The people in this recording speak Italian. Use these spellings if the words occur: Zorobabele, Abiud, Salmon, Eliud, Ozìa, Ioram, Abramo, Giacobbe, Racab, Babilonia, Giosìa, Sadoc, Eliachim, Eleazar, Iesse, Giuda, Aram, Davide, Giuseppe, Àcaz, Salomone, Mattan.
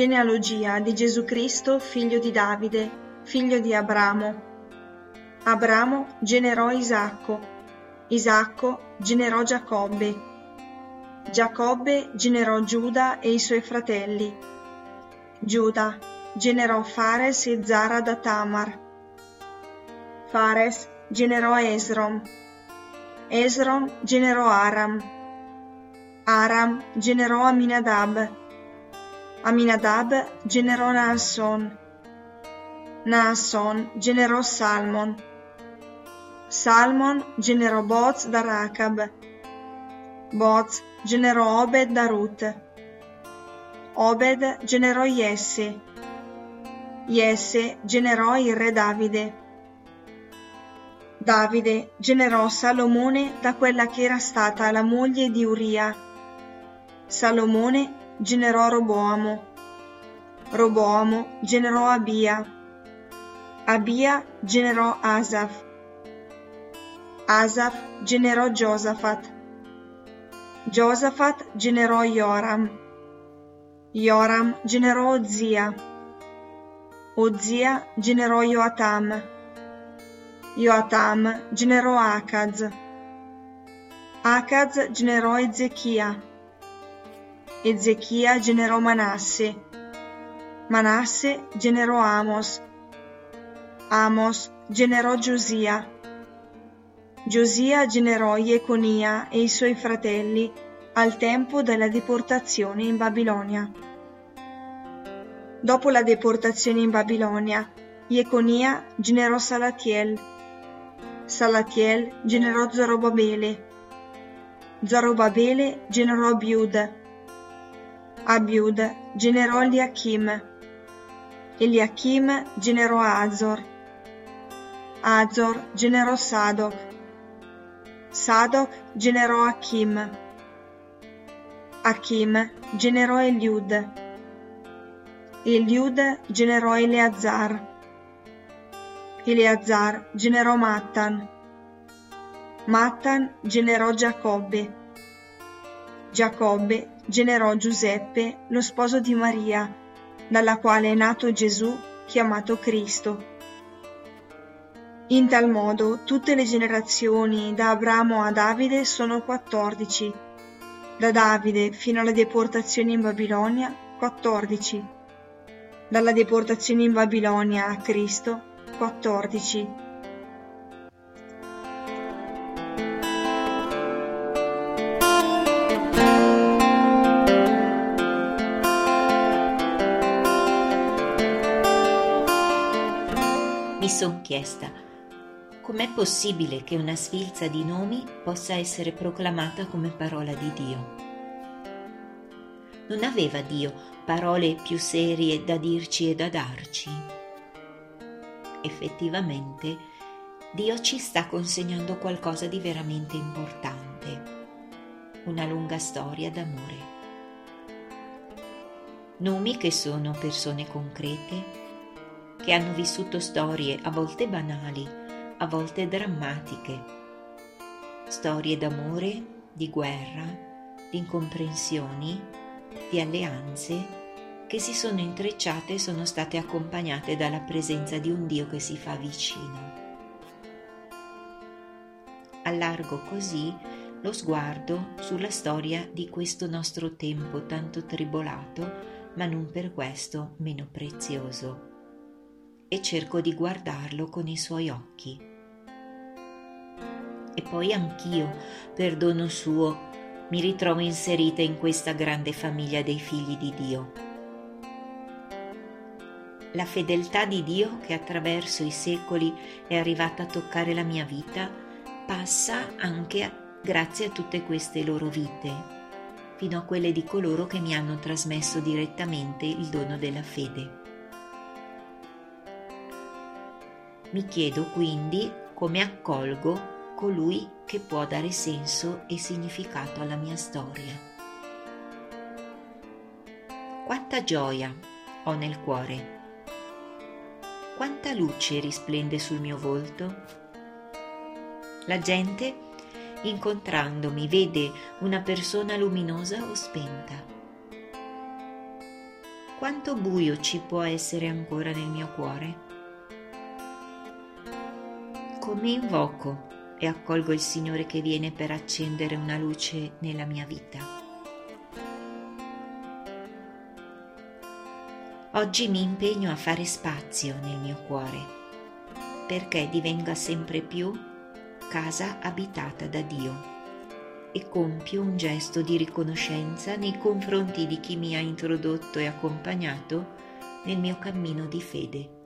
genealogia di Gesù Cristo, figlio di Davide, figlio di Abramo. Abramo generò Isacco, Isacco generò Giacobbe, Giacobbe generò Giuda e i suoi fratelli, Giuda generò Fares e Zara da Tamar, Fares generò Esrom, Esrom generò Aram, Aram generò Aminadàb, Aminadàb generò Naassòn, Naassòn generò Salmon, Salmon generò Booz da Racab, Booz generò Obed da Rut, Obed generò Iesse, Iesse generò il re Davide, Davide generò Salomone da quella che era stata la moglie di Urìa, Salomone generò Roboamo, Roboamo generò Abìa, Abìa generò Asaf, Asaf generò Giòsafat, Giòsafat generò Ioram, Ioram generò Ozìa, Ozìa generò Ioatàm, Ioatàm generò Àcaz, Àcaz generò Ezechìa, Ezechìa generò Manasse, Manasse generò Amos, Amos generò Giosìa, Giosìa generò Ieconìa e i suoi fratelli al tempo della deportazione in Babilonia. Dopo la deportazione in Babilonia, Ieconìa generò Salatiel, Salatiel generò Zorobabele, Zorobabele generò Abiud, Abiud generò Eliachim, Eliachim generò Azor, Azor generò Sadoc, Sadoc generò Achim, Achim generò Eliud, Eliud generò Eleazar, Eleazar generò Mattan, Mattan generò Giacobbe, Giacobbe generò Giuseppe, lo sposo di Maria, dalla quale è nato Gesù, chiamato Cristo. In tal modo tutte le generazioni da Abramo a Davide sono 14, da Davide fino alla deportazione in Babilonia 14, dalla deportazione in Babilonia a Cristo 14. Mi sono chiesta, com'è possibile che una sfilza di nomi possa essere proclamata come parola di Dio? Non aveva Dio parole più serie da dirci e da darci? Effettivamente, Dio ci sta consegnando qualcosa di veramente importante, una lunga storia d'amore. Nomi che sono persone concrete, che hanno vissuto storie a volte banali, a volte drammatiche, storie d'amore, di guerra, di incomprensioni, di alleanze che si sono intrecciate e sono state accompagnate dalla presenza di un Dio che si fa vicino. Allargo così lo sguardo sulla storia di questo nostro tempo tanto tribolato, ma non per questo meno prezioso, e cerco di guardarlo con i suoi occhi. E poi anch'io, per dono suo, mi ritrovo inserita in questa grande famiglia dei figli di Dio. La fedeltà di Dio, che attraverso i secoli è arrivata a toccare la mia vita, passa anche grazie a tutte queste loro vite, fino a quelle di coloro che mi hanno trasmesso direttamente il dono della fede. Mi chiedo quindi come accolgo colui che può dare senso e significato alla mia storia. Quanta gioia ho nel cuore, quanta luce risplende sul mio volto. La gente, incontrandomi, vede una persona luminosa o spenta. quanto buio ci può essere ancora nel mio cuore. Come invoco e accolgo il Signore che viene per accendere una luce nella mia vita. Oggi mi impegno a fare spazio nel mio cuore perché divenga sempre più casa abitata da Dio e compio un gesto di riconoscenza nei confronti di chi mi ha introdotto e accompagnato nel mio cammino di fede.